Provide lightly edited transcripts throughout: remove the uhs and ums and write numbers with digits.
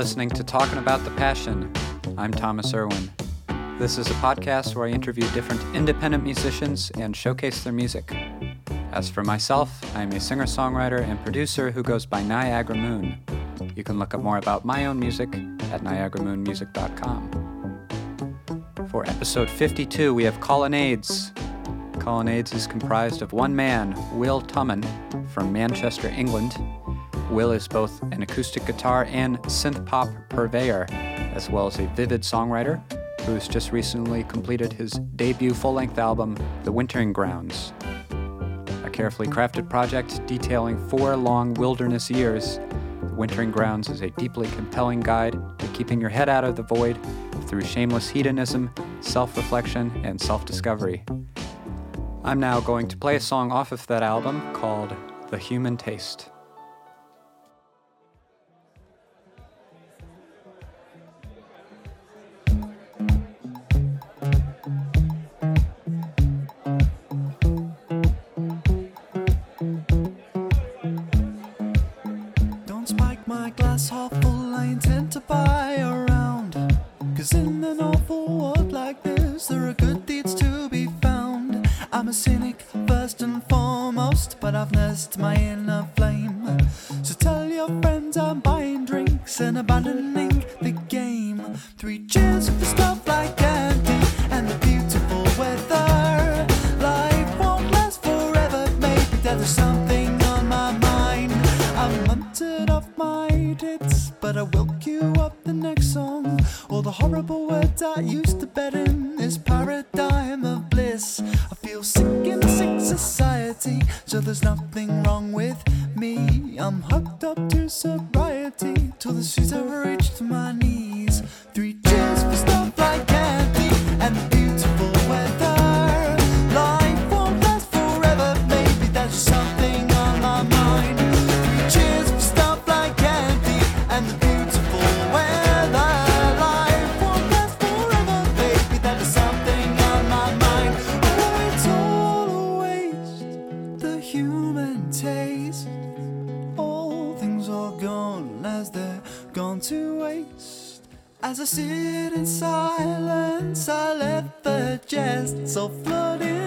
listening to Talkin About The Passion. I'm Thomas Irwin. This is a podcast where I interview different independent musicians and showcase their music. As for myself, I'm a singer-songwriter and producer who goes by Niagara Moon. You can look up more about my own music at niagaramoonmusic.com. For episode 52, we have Colonnades. Colonnades is comprised of one man, Will Tummon, from Manchester, England. Will is both an acoustic guitar and synth-pop purveyor, as well as a vivid songwriter who's just recently completed his debut full-length album, The Wintering Grounds, a carefully crafted project detailing 4 long wilderness years. The Wintering Grounds is a deeply compelling guide to keeping your head out of the void through shameless hedonism, self-reflection, and self-discovery. I'm now going to play a song off of that album called The Human Taste. Half full, I intend to buy around, 'cause in an awful world like this, there are good deeds to be found. I'm a cynic first and foremost, but I've nursed my inner flame. So tell your friends I'm buying drinks and abandoning the game. 3 cheers for stuff like candy and the beautiful weather. Life won't last forever, maybe there's something on my mind. I'm hunted off my hits, but I will queue up the next song. All the horrible words I used to bet in this paradigm of bliss. I feel sick in sick society, so there's nothing wrong with me. I'm hooked up to sobriety till the shoes have reached my knees. 3 cheers for stuff like candy and the beautiful weather. Life won't last forever, maybe that's something on my mind. 3 cheers for stuff like candy and the beautiful weather. Life won't last forever, baby, that is something on my mind. Oh, it's all a waste, the human taste. All things are gone as they're gone to waste. As I sit in silence, I let the jests all flood in.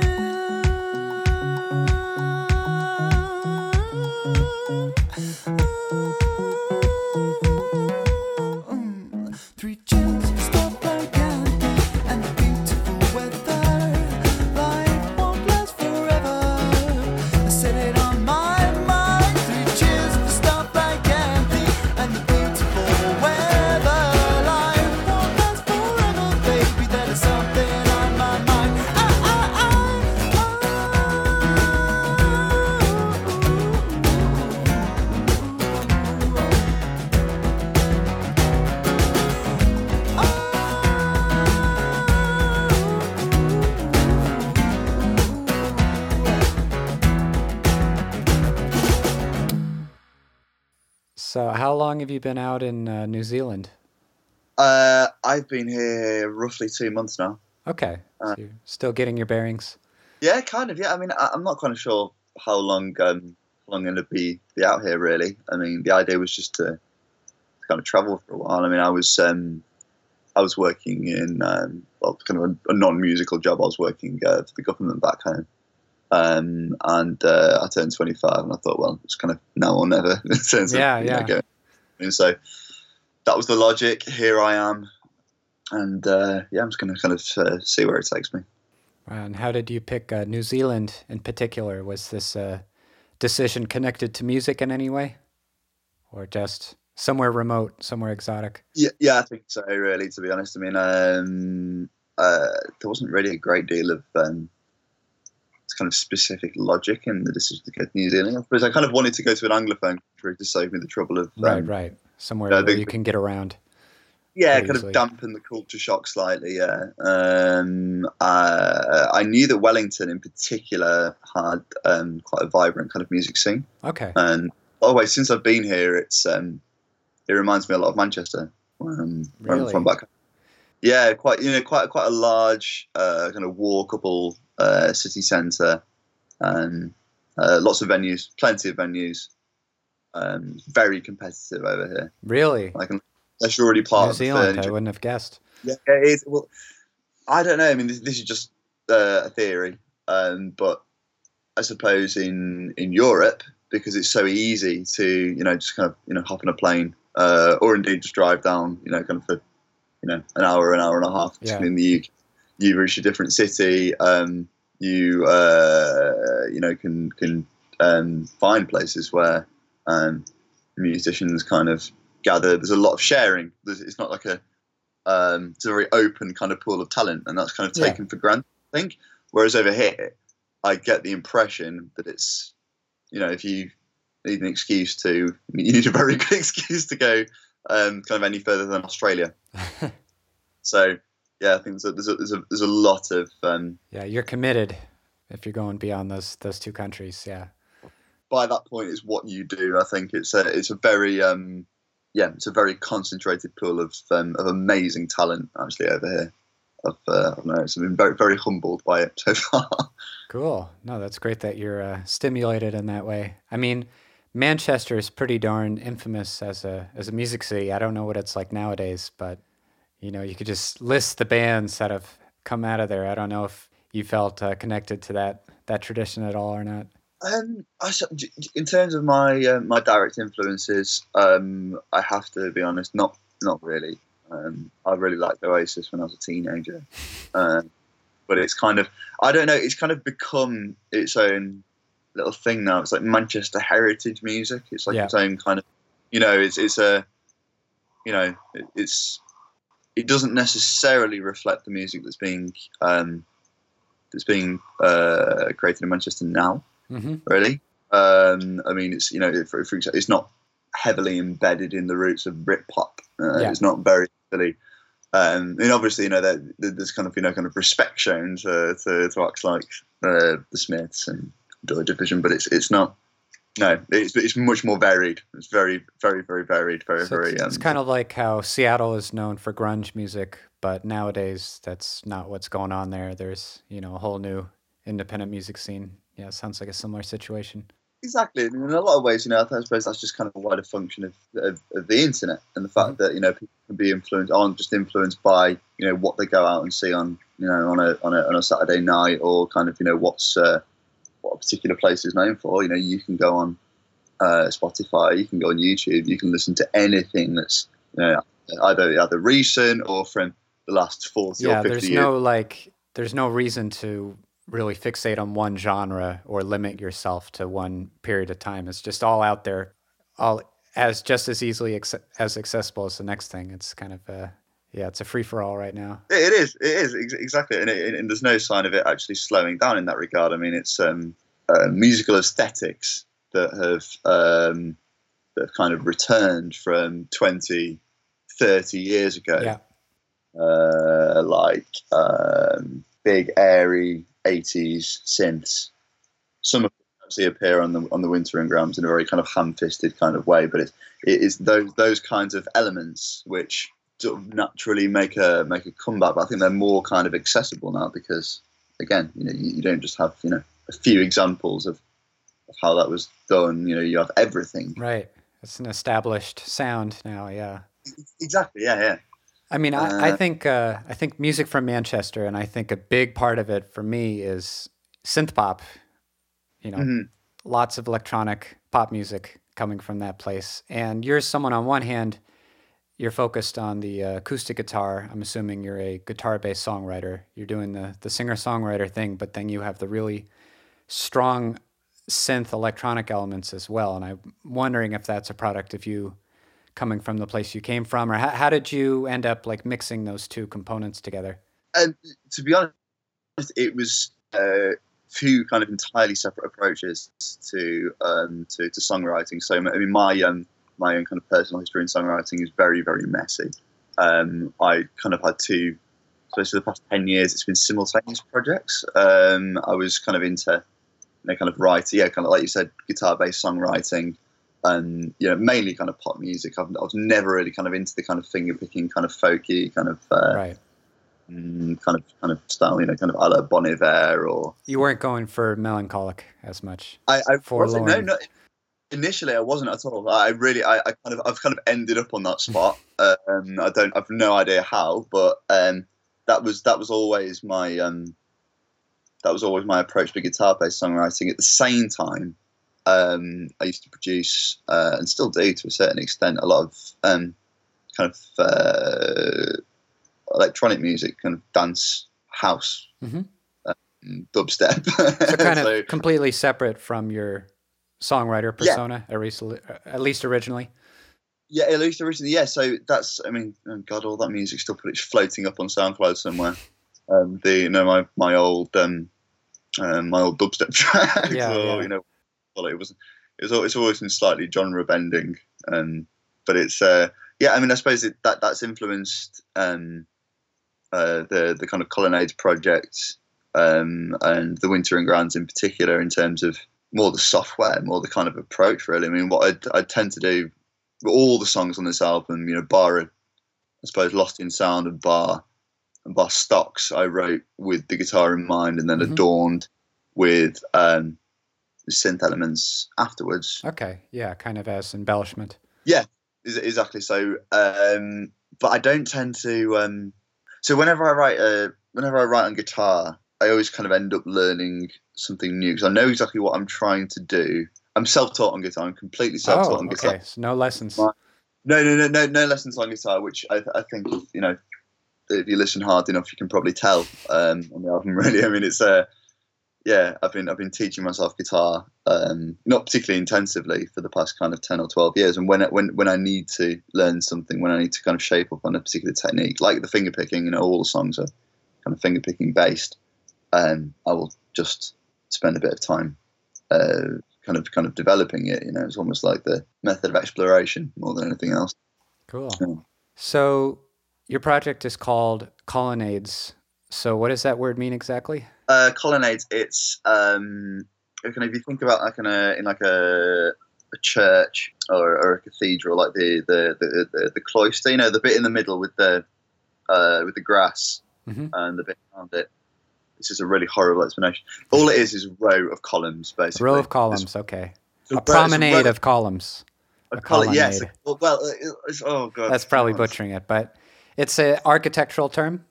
So how long have you been out in New Zealand? I've been here roughly 2 months now. Okay. So you're still getting your bearings? Yeah, kind of, yeah. I mean, I'm not kind of sure how long I'm going to be out here, really. I mean, the idea was just to kind of travel for a while. I mean, I was working in kind of a non-musical job. I was working for the government back home. I turned 25 and I thought, well, it's kind of now or never. In terms of and so that was the logic. Here I am. And, I'm just going to kind of see where it takes me. And how did you pick New Zealand in particular? Was this decision connected to music in any way? Or just somewhere remote, somewhere exotic? Yeah, I think so, really, to be honest. I mean, there wasn't really a great deal of... kind of specific logic in the decision to go to New Zealand. Because I kind of wanted to go to an Anglophone country to save me the trouble of... Right. Somewhere where you can get around. Yeah, kind of dampen the culture shock slightly, yeah. I knew that Wellington in particular had quite a vibrant kind of music scene. Okay. And by the way, since I've been here, it reminds me a lot of Manchester. Where I'm from back home. Yeah, quite a large kind of walkable city centre, and lots of venues, plenty of venues. Very competitive over here. Really? Like, unless you're already part of New Zealand, I wouldn't have guessed. Yeah, it is. Well, I don't know. I mean, this is just a theory, but I suppose in Europe, because it's so easy to, just kind of, hop on a plane, or indeed just drive down, kind of for, an hour and a half. Yeah. In the UK, you reach a different city. You can find places where musicians kind of gather. There's a lot of sharing. It's not like it's a very open kind of pool of talent, and that's kind of taken for granted, I think. Whereas over here, I get the impression that it's, if you need an excuse to, you need a very good excuse to go kind of any further than Australia. So yeah, I think there's a lot of you're committed if you're going beyond those two countries. Yeah. By that point, it's what you do. I think it's a very it's a very concentrated pool of amazing talent actually over here. I don't know, so I've been very, very humbled by it so far. Cool. No, that's great that you're stimulated in that way. I mean, Manchester is pretty darn infamous as a music city. I don't know what it's like nowadays, but you could just list the bands that have come out of there. I don't know if you felt connected to that tradition at all or not. In terms of my my direct influences, I have to be honest, not really. I really liked Oasis when I was a teenager, but it's kind of, I don't know, it's kind of become its own little thing now. It's like Manchester heritage music. It's like its own kind of, it doesn't necessarily reflect the music that's being created in Manchester now. Mm-hmm. Really, I mean, it's for example, it's not heavily embedded in the roots of Britpop. It's not very silly. And obviously, there's kind of respect shown to acts like the Smiths and the Division, but it's not. No, it's much more varied. It's very, very, very varied. Very, so very. It's kind of like how Seattle is known for grunge music, but nowadays that's not what's going on there. There's a whole new independent music scene. Yeah, sounds like a similar situation. Exactly. I mean, in a lot of ways, I suppose that's just kind of a wider function of the internet and the fact that people can be influenced by what they go out and see on on a Saturday night, or kind of what's what a particular place is known for. You can go on Spotify, you can go on YouTube, you can listen to anything that's either recent or from the last 40 or 50 years. Yeah, there's no reason to really fixate on one genre or limit yourself to one period of time. It's just all out there, all as accessible as the next thing. It's kind of it's a free for all right now. It is exactly, and there's no sign of it actually slowing down in that regard. I mean, it's musical aesthetics that have kind of returned from 20, 30 years ago. Yeah. Big airy 80s synths. Some of them actually appear on the Wintering Grounds in a very kind of ham-fisted kind of way, but it is those kinds of elements which sort of naturally make a comeback. But I think they're more kind of accessible now because, again, you don't just have a few examples of how that was done. You have everything. Right, it's an established sound now. Yeah, exactly. Yeah, yeah. I mean, I think music from Manchester, and I think a big part of it for me is synth pop. Lots of electronic pop music coming from that place. And you're someone, on one hand, you're focused on the acoustic guitar. I'm assuming you're a guitar-based songwriter. You're doing the singer-songwriter thing, but then you have the really strong synth electronic elements as well. And I'm wondering if that's a product of you coming from the place you came from, or how did you end up mixing those two components together? And to be honest, it was two kind of entirely separate approaches to songwriting. So I mean, my own kind of personal history in songwriting is very, very messy. I kind of had two. So for the past 10 years, it's been simultaneous projects. I was kind of into kind of writing, kind of like you said, guitar-based songwriting. Mainly kind of pop music. I was never really kind of into the kind of finger picking, kind of folky, kind of kind of style. Kind of a la Bon Iver. Or you weren't going for melancholic as much. I wasn't. No, Initially, I wasn't at all. I've kind of ended up on that spot. I've no idea how, but that was always my approach to guitar-based songwriting. At the same time, I used to produce and still do to a certain extent a lot of electronic music, kind of dance, house, dubstep. So kind of completely separate from your songwriter persona, at least originally. Yeah, at least originally. Yeah, so that's, I mean, oh God, all that music still, but it's floating up on SoundCloud somewhere. My old dubstep tracks. It's always been slightly genre bending, but it's I suppose that's influenced the kind of Colonnades project and the Wintering Grounds in particular, in terms of more the software, more the kind of approach, really. I mean, what I tend to do with all the songs on this album, bar, I suppose, Lost in Sound and bar Stocks, I wrote with the guitar in mind and then adorned with synth elements afterwards. Okay, yeah, kind of as embellishment. Yeah, exactly. So, but I don't tend to. So whenever I write on guitar, I always kind of end up learning something new because I know exactly what I'm trying to do. I'm self-taught on guitar. I'm completely self-taught on guitar. Okay, so no lessons. No lessons on guitar, which I think if you listen hard enough, you can probably tell on the album. Really, I mean, it's I've been teaching myself guitar, not particularly intensively, for the past kind of 10 or 12 years. And when I need to learn something, when I need to kind of shape up on a particular technique, like the finger picking, all the songs are kind of finger picking based. I will just spend a bit of time kind of developing it. It's almost like the method of exploration more than anything else. Cool. Yeah. So your project is called Colonnades. So what does that word mean exactly? Colonnades. It's if you think about in a church or a cathedral, like the cloister, the bit in the middle with the grass and the bit around it. This is a really horrible explanation. All it is a row of columns, basically. A row of columns, A promenade of columns. A colonnade. Yes. Well, it's, oh God. That's probably butchering it, but it's an architectural term.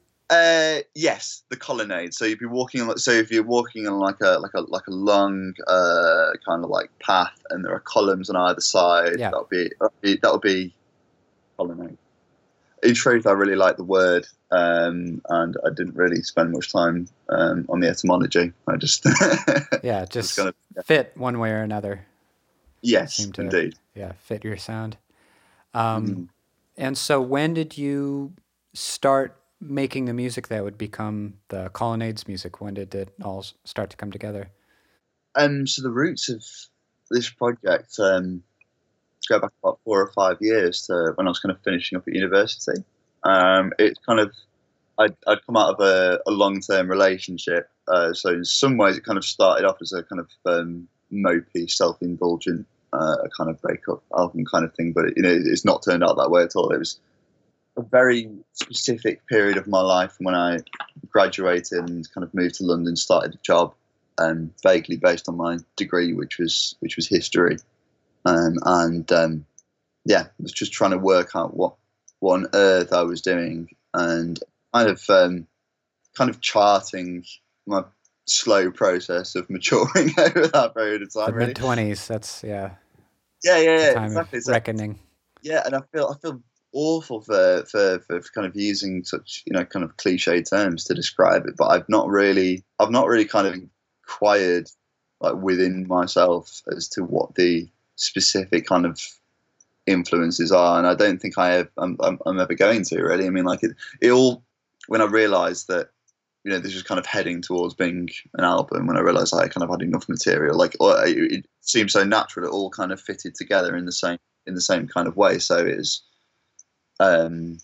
Yes, the colonnade. So you'd be walking on. So if you're walking on like a long kind of like path, and there are columns on either side, that would be colonnade. In truth, I really like the word, and I didn't really spend much time on the etymology. I just just kind of fit one way or another. Yes, indeed. Fit your sound. And so, when did you start making the music that would become the Colonnades music? When did it all start to come together? So the roots of this project go back about 4 or 5 years to when I was kind of finishing up at university. It's kind of, I'd come out of a long-term relationship. So in some ways it kind of started off as a kind of mopey, self-indulgent kind of breakup album kind of thing. But it's not turned out that way at all. It was a very specific period of my life when I graduated and kind of moved to London, started a job vaguely based on my degree, which was history. I was just trying to work out what on earth I was doing and kind of charting my slow process of maturing over that period of time. The mid-20s, that's, Yeah, time exactly. Of reckoning. Yeah, and I feel awful for kind of using such, kind of cliche terms to describe it, but I've not really kind of inquired like within myself as to what the specific kind of influences are, and I don't think I'm ever going to really. I mean, like it all, when I realised that this was kind of heading towards being an album, when I realised I kind of had enough material, like it seemed so natural, it all kind of fitted together in the same kind of way. So it is. Barmy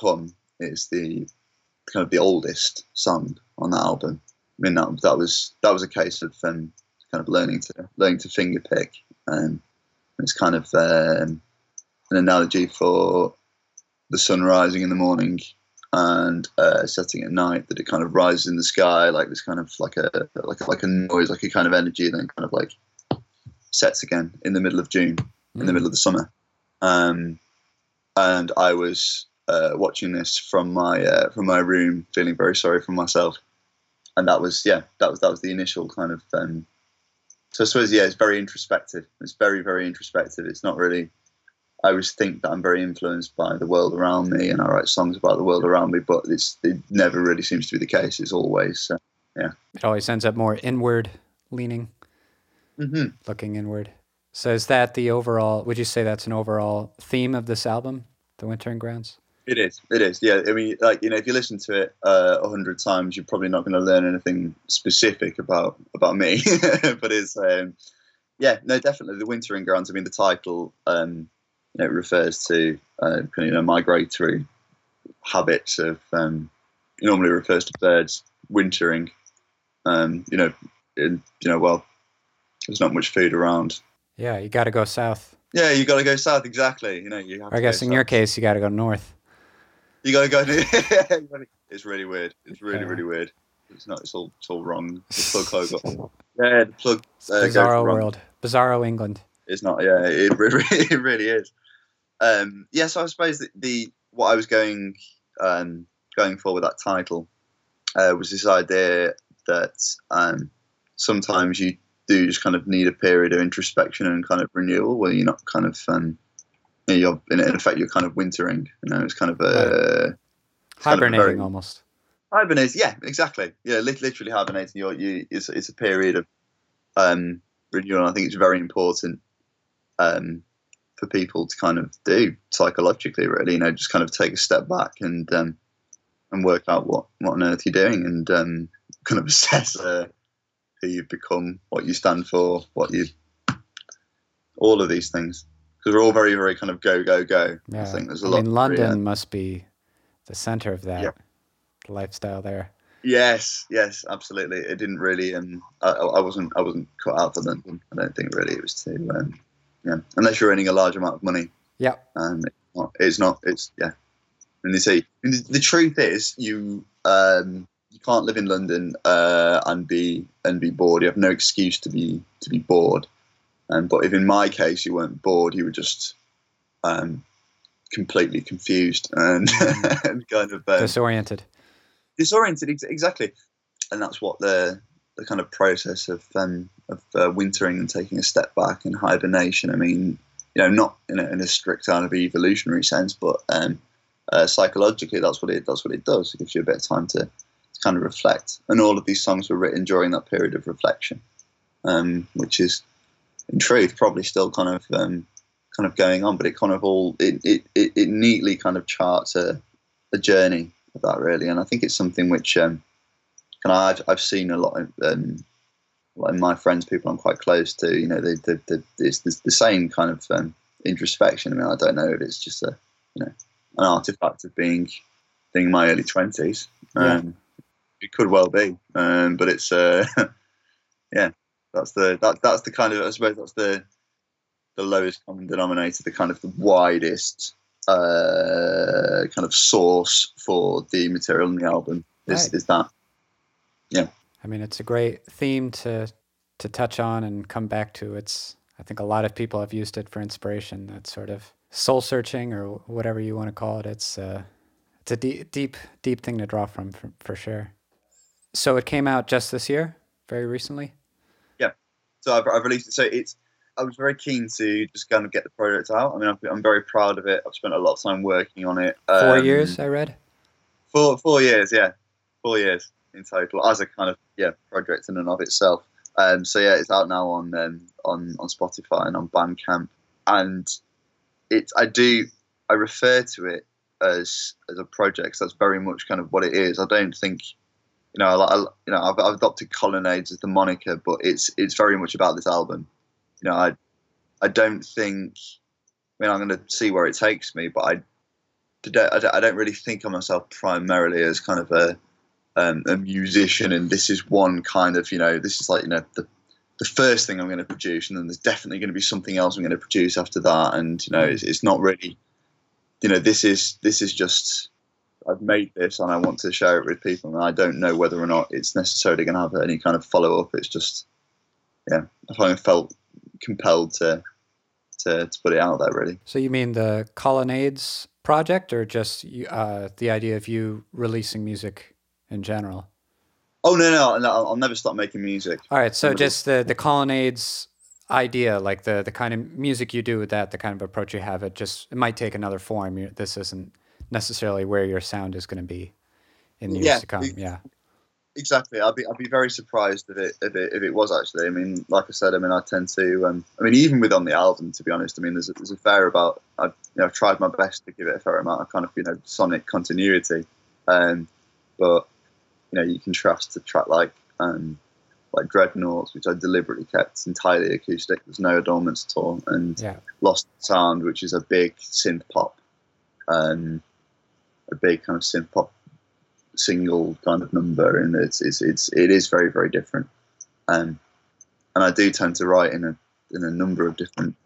Hum is the kind of the oldest song on that album. I mean, that was a case of kind of learning to finger pick. It's kind of an analogy for the sun rising in the morning and setting at night. That it kind of rises in the sky like this, kind of like a noise, like a kind of energy, and then kind of like sets again in the middle of June, in the middle of the summer. And I was watching this from my room, feeling very sorry for myself. And that was the initial kind of. So I suppose it's very introspective. It's very, very introspective. It's not really. I always think that I'm very influenced by the world around me, and I write songs about the world around me, but it never really seems to be the case. It's always, It always ends up more inward leaning, looking inward. So is that the overall, would you say that's an overall theme of this album, The Wintering Grounds? It is. Yeah. I mean, if you listen to it 100 times, you're probably not going to learn anything specific about me, but it's, definitely The Wintering Grounds. I mean, the title, it refers to migratory habits of. It normally refers to birds wintering. There's not much food around. Yeah, you got to go south. Yeah, you got to go south. Exactly. I guess in your case, you got to go north. You got to go. It's really weird. It's really, really weird. It's not. It's all wrong. The plug I got. Yeah, the plug. Bizarro world. Bizarro England. It's not. Yeah, it really is. So I suppose what I was going for with that title was this idea that sometimes you do just kind of need a period of introspection and kind of renewal where you're not kind of you're in effect you're kind of wintering. It's kind of hibernating kind of almost. Hibernating, yeah, exactly. Yeah, literally hibernating. It's a period of renewal. And I think it's very important. For people to kind of do psychologically, really, just kind of take a step back and work out what on earth you're doing and kind of assess who you've become, what you stand for, all of these things, because we're all very, very kind of go, go, go. Yeah. I think there's a lot. London must be the center of that lifestyle there. Yes, absolutely. It didn't really. I wasn't cut out for London. I don't think really it was too. Unless you're earning a large amount of money. Yeah. And they say the truth is you can't live in London and be bored. You have no excuse to be bored. But if in my case you weren't bored, you were just completely confused and, and kind of disoriented. Disoriented, exactly. And that's what the kind of process of wintering and taking a step back and hibernation. I mean, not in a strict kind of evolutionary sense, but psychologically, that's what it does. It gives you a bit of time to kind of reflect. And all of these songs were written during that period of reflection, which is, in truth, probably still kind of going on. But it kind of all it neatly kind of charts a journey of that really. And I think it's something which. I've seen a lot of my friends, people I'm quite close to, it's the same kind of introspection. I mean, I don't know if it's just an artifact of being in my early 20s. It could well be, but it's that's the kind of, I suppose that's the lowest common denominator, the kind of the widest kind of source for the material in the album is that. Yeah, I mean, it's a great theme to touch on and come back to. I think a lot of people have used it for inspiration. That sort of soul searching or whatever you want to call it. It's a deep thing to draw from for sure. So it came out just this year, very recently. Yeah, so I've released it. So I was very keen to just kind of get the product out. I mean, I'm very proud of it. I've spent a lot of time working on it. 4 years, I read. Four years, yeah, 4 years. In total, as a kind of project in and of itself. It's out now on Spotify and on Bandcamp, and I refer to it as a project. So that's very much kind of what it is. I don't think I've adopted Colonnades as the moniker, but it's very much about this album. I don't think. I mean, I'm going to see where it takes me, but I don't really think of myself primarily as kind of a musician, and this is one kind of this is like the first thing I'm going to produce, and then there's definitely going to be something else I'm going to produce after that, and it's not really this is just I've made this and I want to share it with people, and I don't know whether or not it's necessarily going to have any kind of follow up. It's just I felt compelled to put it out there, really. So you mean the Colonnades project, or just the idea of you releasing music in general? Oh, no, I'll never stop making music. All right, so just the Colonnades idea, like the kind of music you do with that, the kind of approach you have, it might take another form. This isn't necessarily where your sound is going to be in the years to come. Yeah. Exactly. I'd be very surprised if it was actually. I mean, like I said, I mean, I tend to. I mean, even with on the album, to be honest, I mean, there's a fair about. I've tried my best to give it a fair amount of kind of sonic continuity, but you contrast to track like Dreadnoughts, which I deliberately kept entirely acoustic. There's no adornments at all, and Lost in Sound, which is a big synth pop, a big kind of synth pop single kind of number, and it is very, very different, and I do tend to write in a number of different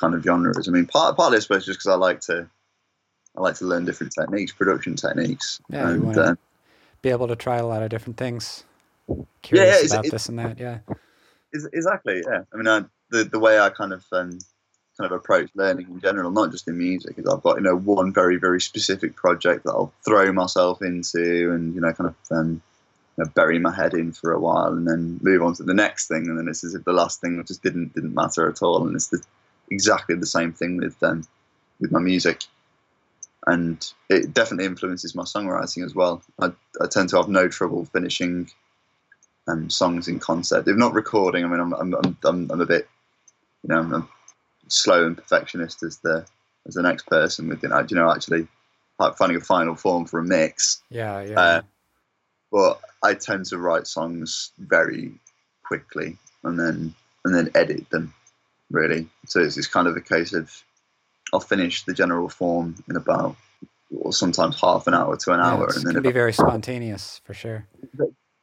kind of genres. I mean, part of this was just because I like to learn different techniques, production techniques, and you want to be able to try a lot of different things. Curious about this and that, exactly. I mean, the way I kind of approach learning in general, not just in music, is I've got one very, very specific project that I'll throw myself into and bury my head in for a while and then move on to the next thing, and then it's as if the last thing just didn't matter at all. And it's exactly the same thing with my music, and it definitely influences my songwriting as well. I tend to have no trouble finishing songs in concept, if not recording. I mean, I'm a bit I'm slow and perfectionist as the next person with actually like finding a final form for a mix. But I tend to write songs very quickly and then edit them, really. So it's kind of a case of I'll finish the general form in about, or sometimes half an hour to an hour, and then it can be very spontaneous, for sure.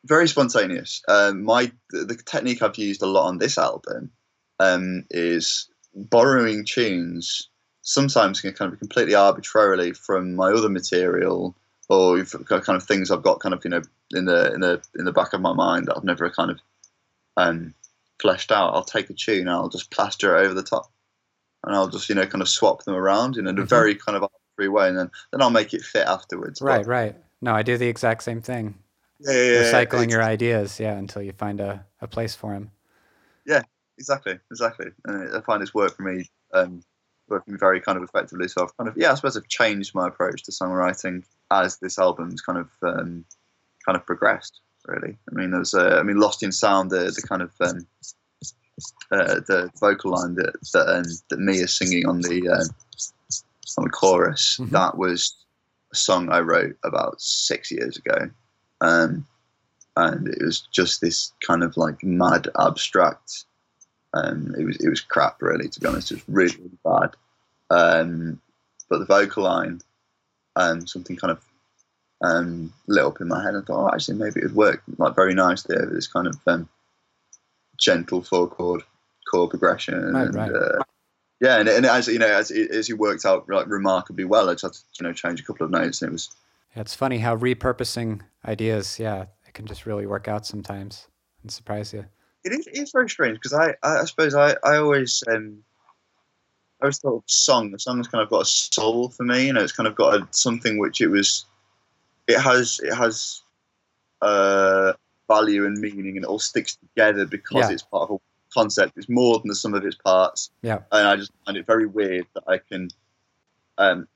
Very spontaneous. The technique I've used a lot on this album is borrowing tunes, sometimes kind of completely arbitrarily, from my other material, or kind of things I've got kind of in the back of my mind that I've never kind of fleshed out. I'll take a tune and I'll just plaster it over the top, and I'll just kind of swap them around in a very kind of arbitrary way, and then I'll make it fit afterwards. Right. No, I do the exact same thing. Recycling your ideas, until you find a place for them. Yeah. Exactly. And I find it's worked for me, very kind of effectively. So I've kind of, I suppose I've changed my approach to songwriting as this album's kind of progressed, really. I mean, there's, Lost in Sound, the kind of the vocal line that Mia singing on the chorus, that was a song I wrote about 6 years ago, and it was just this kind of like mad abstract. It was crap, really, to be honest. It was really, really bad. But the vocal line, something kind of lit up in my head. I thought, actually, maybe it would work like very nicely over this kind of gentle four-chord chord progression. Right. And as as it worked out like remarkably well, I just had to change a couple of notes, and it was. It's funny how repurposing ideas, it can just really work out sometimes and surprise you. It is very strange, because I suppose I always I always thought of song. The song's kind of got a soul for me, it's kind of got something which it has value and meaning, and it all sticks together because it's part of a concept. It's more than the sum of its parts. Yeah. And I just find it very weird that I can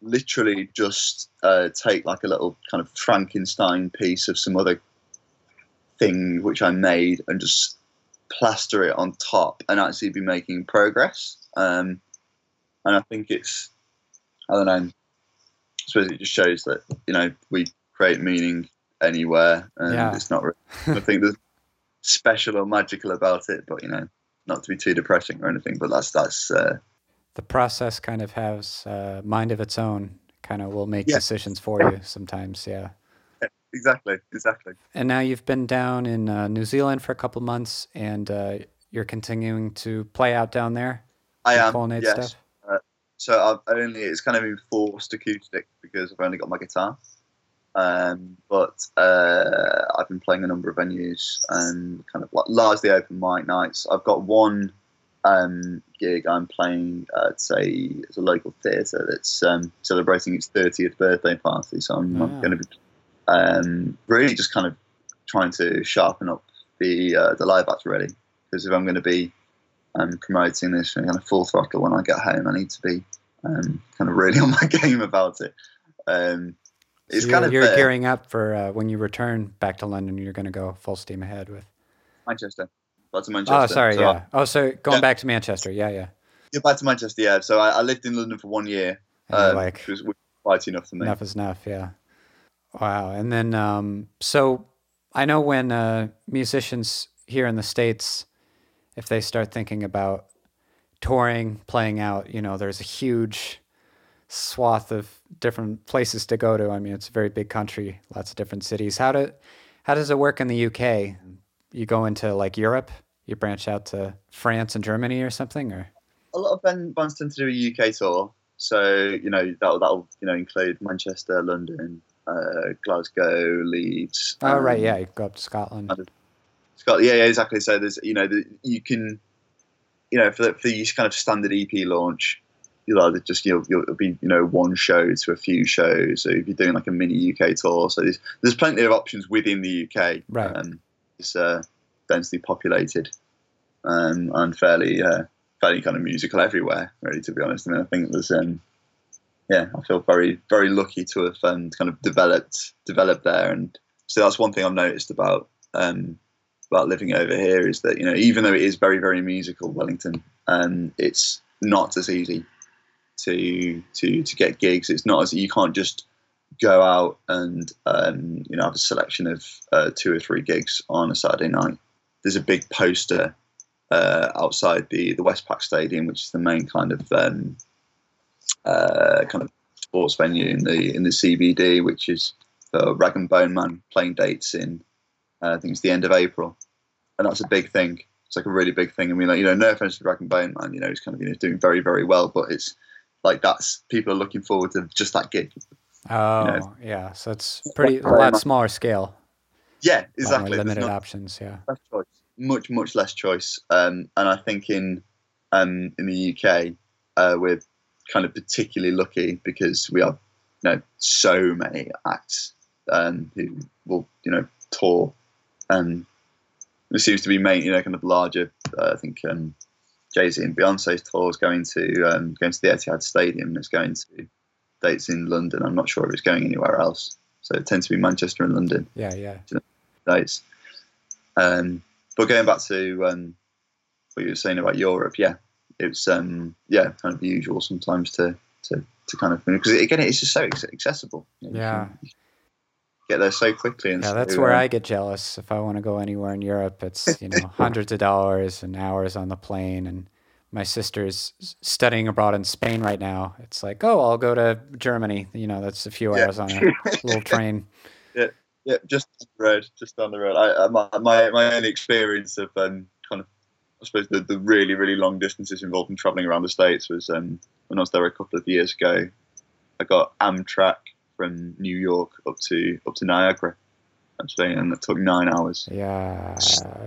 literally just take like a little kind of Frankenstein piece of some other thing which I made and just plaster it on top and actually be making progress. And I think it's, I don't know, I suppose it just shows that, we create meaning anywhere, and it's not really, I think there's special or magical about it, but not to be too depressing or anything, but that's the process kind of has a mind of its own, kind of will make decisions for you sometimes. Exactly. And now you've been down in New Zealand for a couple months, and you're continuing to play out down there? I am, yes. So I've only, it's kind of enforced acoustic because I've only got my guitar. But I've been playing a number of venues, and kind of largely open mic nights. I've got one gig, I'm playing it's a local theatre that's celebrating its 30th birthday party. So I'm going to be really just kind of trying to sharpen up the live act really, because if I'm going to be promoting this and kind of full throttle when I get home, I need to be kind of really on my game about it. It's so you're gearing up for when you return back to London. You're going to go full steam ahead with Manchester. Back to Manchester. Oh, sorry, so yeah. Back to Manchester, yeah. Yeah, back to Manchester, yeah. So I lived in London for 1 year, which was quite enough for me. Enough is enough, yeah. Wow, and then, so I know when musicians here in the States, if they start thinking about touring, playing out, there's a huge swath of different places to go to. I mean, it's a very big country, lots of different cities. How does it work in the UK? You go into like Europe, you branch out to France and Germany or something, or a lot of bands tend to do a UK tour. So that'll include Manchester, London, Glasgow, Leeds. Oh right, yeah, you go up to Scotland. Yeah, exactly. So there's for your kind of standard EP launch, you'll be one show to a few shows. So if you're doing like a mini UK tour, so there's plenty of options within the UK. Right. It's densely populated and fairly kind of musical everywhere, really, to be honest. I mean, I think there's, I feel very, very lucky to have kind of developed there. And so that's one thing I've noticed about living over here is that, even though it is very, very musical, Wellington, it's not as easy to get gigs. It's not as, you can't just go out and have a selection of 2 or 3 gigs on a Saturday night. There's a big poster outside the Westpac Stadium, which is the main kind of sports venue in the CBD, which is for Rag and Bone Man playing dates in I think it's the end of April, and that's a big thing. It's like a really big thing. I mean, no offense to Rag and Bone Man, he's kind of doing very, very well, but it's like people are looking forward to just that gig. Oh, yeah. So it's a lot smaller scale. Yeah, exactly. Limited options, yeah. Less choice. Much, much less choice. And I think in the UK, we're kind of particularly lucky because we have, so many acts who will, tour. And there seems to be main, kind of larger, I think Jay-Z and Beyonce's tours going to the Etihad Stadium, and it's going to dates in London. I'm not sure if it's going anywhere else. So it tends to be Manchester and London. Yeah. Dates. But going back to what you were saying about Europe, yeah, it's kind of usual sometimes to kind of, because again, it's just so accessible. Yeah. You get there so quickly. And yeah, that's where I get jealous. If I want to go anywhere in Europe, it's hundreds of dollars and hours on the plane. And my sister's studying abroad in Spain right now. It's like, I'll go to Germany. That's a few hours on a little train. Yeah, just down the road. My only experience of kind of, I suppose, the really, really long distances involved in traveling around the States was when I was there a couple of years ago. I got Amtrak from New York up to Niagara, actually, and that took 9 hours. Yeah,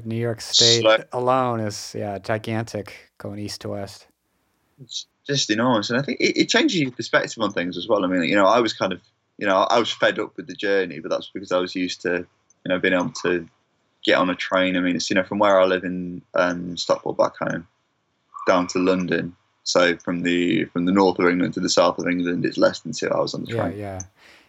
New York State alone is gigantic, going east to west. It's just enormous, and I think it changes your perspective on things as well. I mean, I was kind of, I was fed up with the journey, but that's because I was used to, being able to get on a train. I mean, it's from where I live in Stockport back home down to London. So from the north of England to the south of England, it's less than 2 hours on the train. Yeah.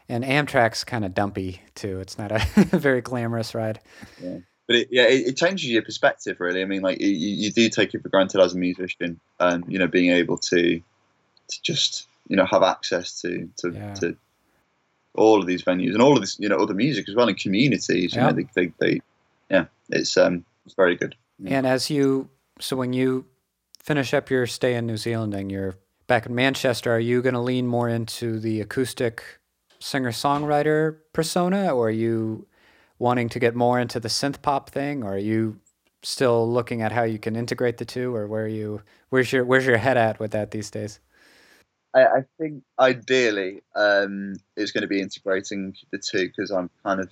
And Amtrak's kind of dumpy too. It's not a very glamorous ride. Yeah. But it changes your perspective, really. I mean, like you do take it for granted as a musician, being able to just have access to all of these venues and all of this other music as well, and communities. Yep. It's very good. And when you finish up your stay in New Zealand and you're back in Manchester, are you going to lean more into the acoustic singer-songwriter persona, or are you wanting to get more into the synth pop thing, or are you still looking at how you can integrate the two, or where's your head at with that these days? I think ideally it's going to be integrating the two, because I'm kind of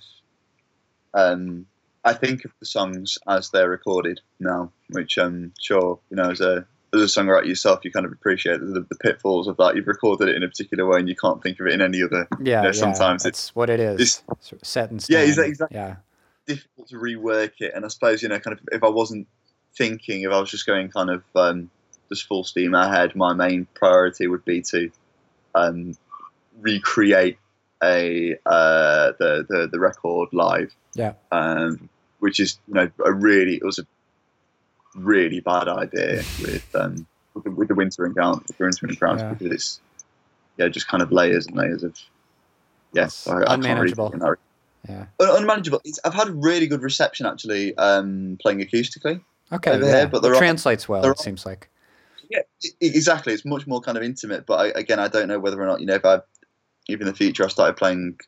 I think of the songs as they're recorded now, which I'm sure, you know, as a songwriter yourself, you kind of appreciate the pitfalls of that. You've recorded it in a particular way and you can't think of it in any other. Yeah, you know, sometimes it's what it is. It's set in stone. Yeah, exactly. Yeah. Difficult to rework it. And I suppose, you know, kind of if I wasn't thinking, if I was just going kind of just full steam ahead, my main priority would be to recreate the record live. Yeah. Which is, you know, it was a really bad idea with the Wintering Grounds, because it's just kind of layers and layers of unmanageable. Unmanageable. I've had really good reception actually playing acoustically. Okay, over here, but it translates well. It seems like. Yeah, exactly. It's much more kind of intimate. But I don't know whether or not, you know, if I, even in the future, I started playing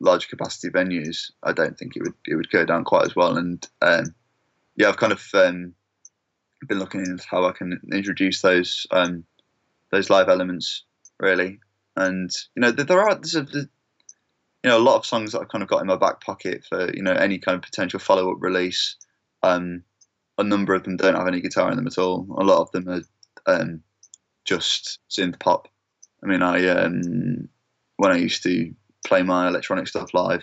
large capacity venues, I don't think it would go down quite as well. And I've kind of been looking into how I can introduce those live elements, really. And you know, there's a lot of songs that I've kind of got in my back pocket for, you know, any kind of potential follow-up release. A number of them don't have any guitar in them at all. A lot of them are just synth pop. I mean, when I used to play my electronic stuff live,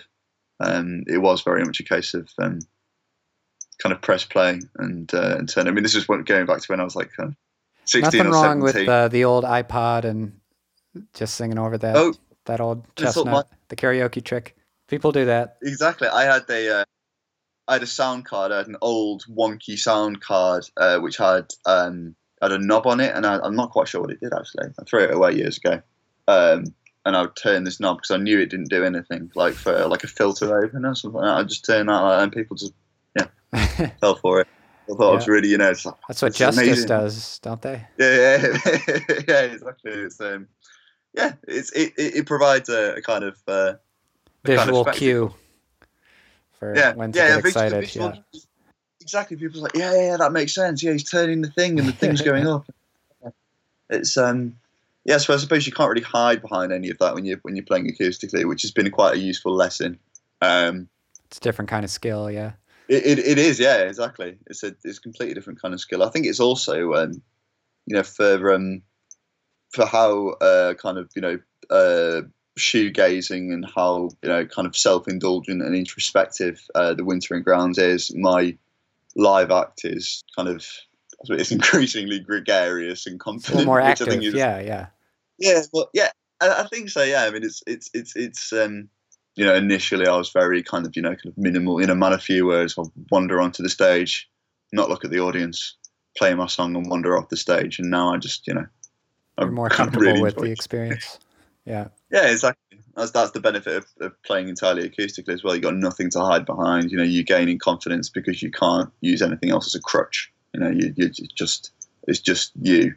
it was very much a case of kind of press play and turn. I mean, this is going back to when I was like 16 or 17. Nothing wrong with the old iPod and just singing over that that old chestnut, the karaoke trick. People do that. Exactly. I had a sound card. I had an old wonky sound card which had a knob on it, and I'm not quite sure what it did actually. I threw it away years ago. And I would turn this knob because I knew it didn't do anything, like for like a filter opener or something. I'd just turn that, and people just fell for it. I thought it was really, you know, it's like, that's what Justice amazing. Does, don't they? Yeah, yeah, exactly. It's it provides a kind of visual kind of cue for when to get excited. Visual, exactly. People's like, yeah, that makes sense. Yeah, he's turning the thing and the thing's going up. It's so I suppose you can't really hide behind any of that when you're playing acoustically, which has been quite a useful lesson. It's a different kind of skill, yeah. It is, yeah, exactly. It's a completely different kind of skill. I think it's also, for how kind of, you know, shoegazing and how, you know, kind of self-indulgent and introspective the Wintering Grounds is. My live act is kind of, it's increasingly gregarious and confident. More active, which I think is, yeah. Yeah, well, yeah, I think so. Yeah, I mean, it's you know, initially I was very kind of, you know, kind of minimal. You know, man, a few words. I'll wander onto the stage, not look at the audience, play my song, and wander off the stage. And now I just, you know, I'm more comfortable really with the experience. Yeah. Yeah, exactly. That's the benefit of playing entirely acoustically as well. You've got nothing to hide behind. You know, you're gaining confidence because you can't use anything else as a crutch. You know, it's just you.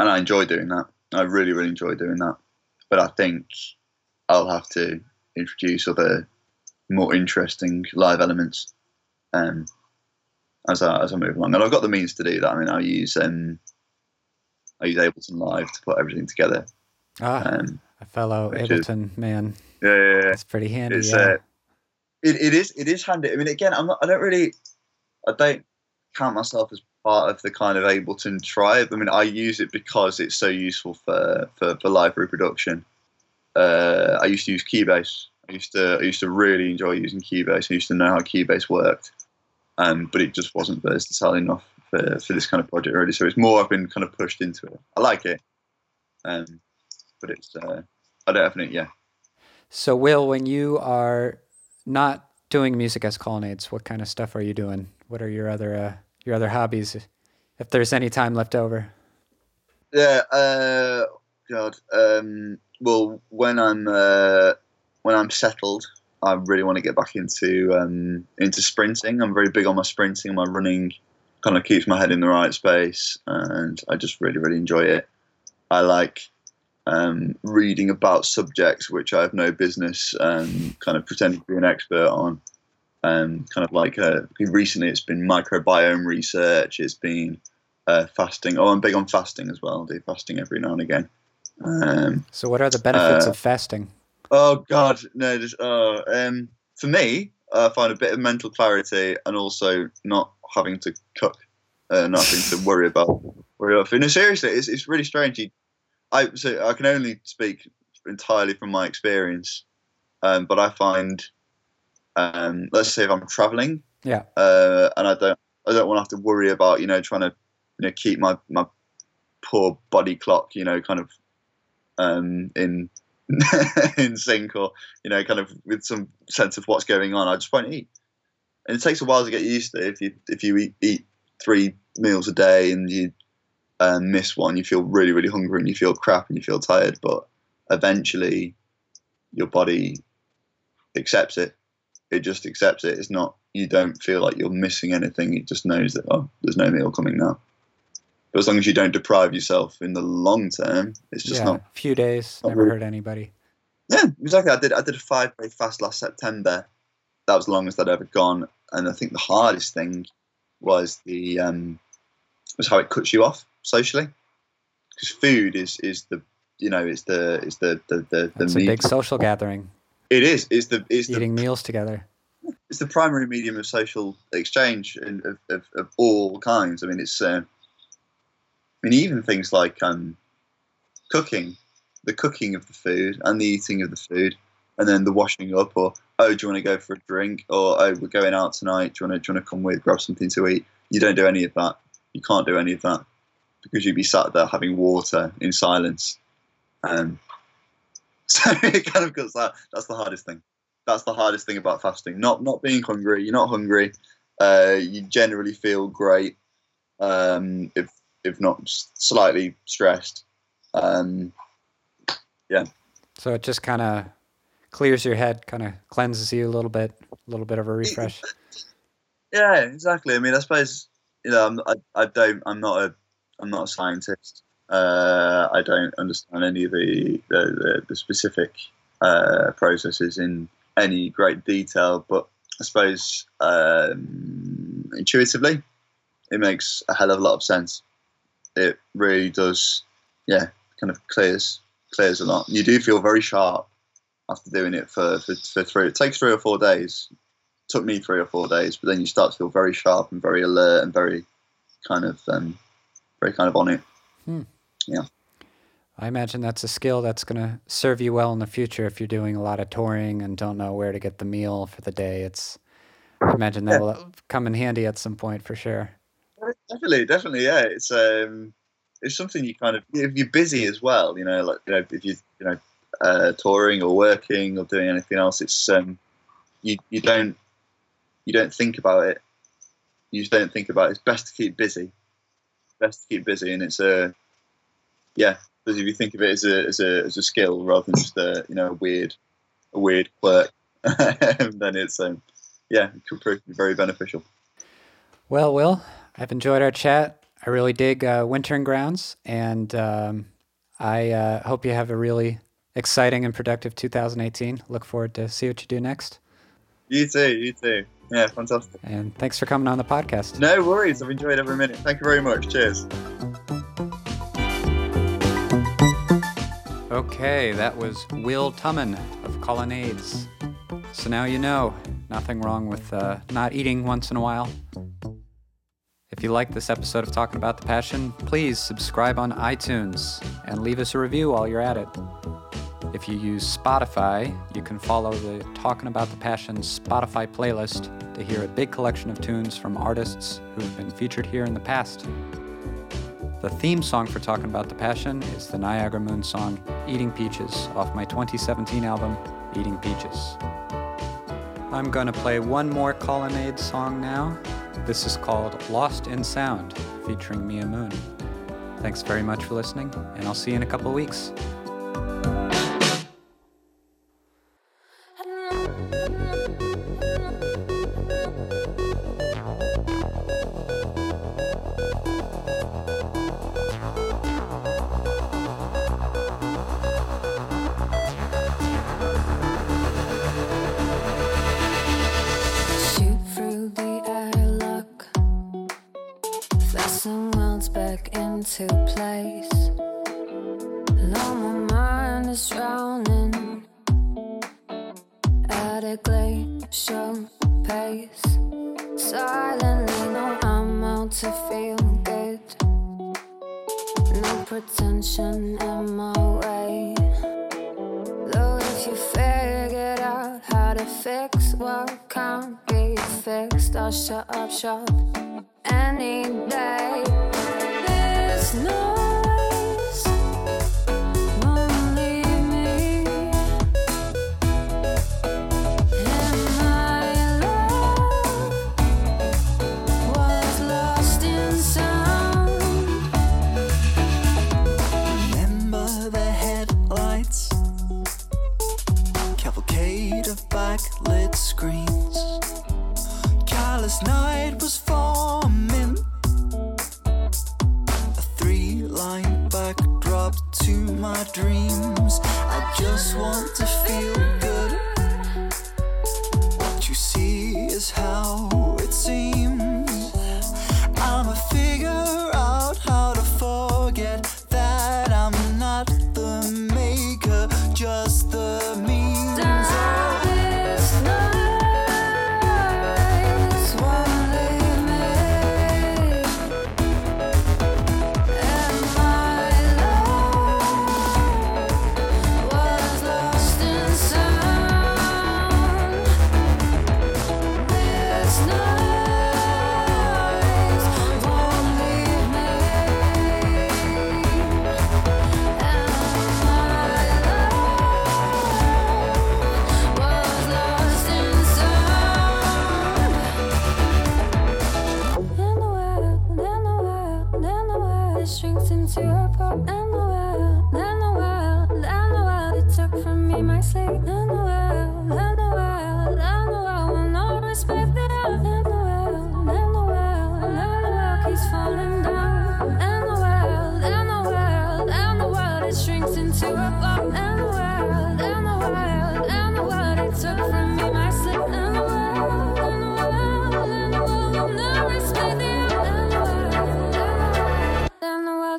And I enjoy doing that. I really, really enjoy doing that. But I think I'll have to introduce other more interesting live elements as I move along, and I've got the means to do that. I mean, I use Ableton Live to put everything together. A fellow Ableton man. Yeah, that's pretty handy. It's, it is handy. I mean, again, I don't count myself as part of the kind of Ableton tribe. I mean, I use it because it's so useful for live reproduction. I used to use Cubase. I used to really enjoy using Cubase. I used to know how Cubase worked, but it just wasn't versatile enough for this kind of project really. So it's more I've been kind of pushed into it. I like it, but it's I don't have any. Yeah. So Will, when you are not doing music as Colonnades, what kind of stuff are you doing? What are your other hobbies, if there's any time left over? Yeah. God. Well, when I'm settled, I really want to get back into sprinting. I'm very big on my sprinting. My running kind of keeps my head in the right space, and I just really, really enjoy it. I like reading about subjects which I have no business kind of pretending to be an expert on. Kind of like recently, it's been microbiome research. It's been fasting. Oh, I'm big on fasting as well. I do fasting every now and again. So what are the benefits of fasting? Oh God, no! For me, find a bit of mental clarity, and also not having to cook, nothing to worry about. No, seriously, it's really strange. I can only speak entirely from my experience, but I find, let's say if I'm traveling, and I don't want to have to worry about trying to keep my poor body clock kind of in in sync, or kind of with some sense of what's going on. I just won't eat, and it takes a while to get used to it. If you eat 3 meals a day and you miss one, you feel really, really hungry and you feel crap and you feel tired, but eventually your body accepts it. It just accepts it. It's not, you don't feel like you're missing anything. It just knows that, oh, there's no meal coming now. But as long as you don't deprive yourself in the long term, it's just not. A few days, never hurt anybody. Yeah, exactly. I did a 5-day fast last September. That was the longest I'd ever gone. And I think the hardest thing was was how it cuts you off socially. Because food is the, it's a big social gathering. It is. It's eating meals together. It's the primary medium of social exchange of all kinds. I mean, it's, even things like cooking, the cooking of the food and the eating of the food, and then the washing up, or, oh, do you want to go for a drink? Or, oh, we're going out tonight. Do you want to come with, grab something to eat? You don't do any of that. You can't do any of that, because you'd be sat there having water in silence. So it kind of goes that. That's the hardest thing. That's the hardest thing about fasting. Not being hungry. You're not hungry. You generally feel great, if not slightly stressed. Yeah. So it just kind of clears your head, kind of cleanses you a little bit of a refresh. Yeah, exactly. I mean, I suppose I'm not a scientist. I don't understand any of the specific processes in any great detail, but I suppose intuitively it makes a hell of a lot of sense. It really does, kind of clears a lot. You do feel very sharp after doing it for 3. It takes 3 or 4 days. It took me 3 or 4 days, but then you start to feel very sharp and very alert and very kind of on it. Hmm. Yeah. I imagine that's a skill that's going to serve you well in the future if you're doing a lot of touring and don't know where to get the meal for the day. I imagine that will come in handy at some point for sure. Definitely, yeah. It's something you kind of, if you're busy as well, if you're touring or working or doing anything else, it's you don't think about it. You just don't think about it. It's best to keep busy. And it's because if you think of it as a skill rather than just a weird quirk, then it's it could prove to be very beneficial. Well, Will, I've enjoyed our chat. I really dig Wintering Grounds, and I hope you have a really exciting and productive 2018. Look forward to see what you do next. You too. Yeah, fantastic. And thanks for coming on the podcast. No worries. I've enjoyed every minute. Thank you very much. Cheers. Okay, that was Will Tummon of Colonnades. So now nothing wrong with not eating once in a while. If you like this episode of Talking About the Passion, please subscribe on iTunes and leave us a review while you're at it. If you use Spotify, you can follow the Talkin' About the Passion Spotify playlist to hear a big collection of tunes from artists who've been featured here in the past. The theme song for Talkin' About the Passion is the Niagara Moon song, Eating Peaches, off my 2017 album, Eating Peaches. I'm gonna play one more Colonnade song now. This is called Lost in Sound, featuring Mia Moon. Thanks very much for listening, and I'll see you in a couple weeks. Show pace. Silently, no, I'm out to feel good. No pretension in my way. Though if you figured out how to fix what can't be fixed, I'll shut up shop any day. There's no backlit screens. Callous night was forming. A three-line backdrop to my dreams. I just want to feel good. What you see is how it seems. I'ma figure out how to forget that I'm not the maker, just the means of.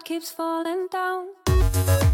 Keeps falling down.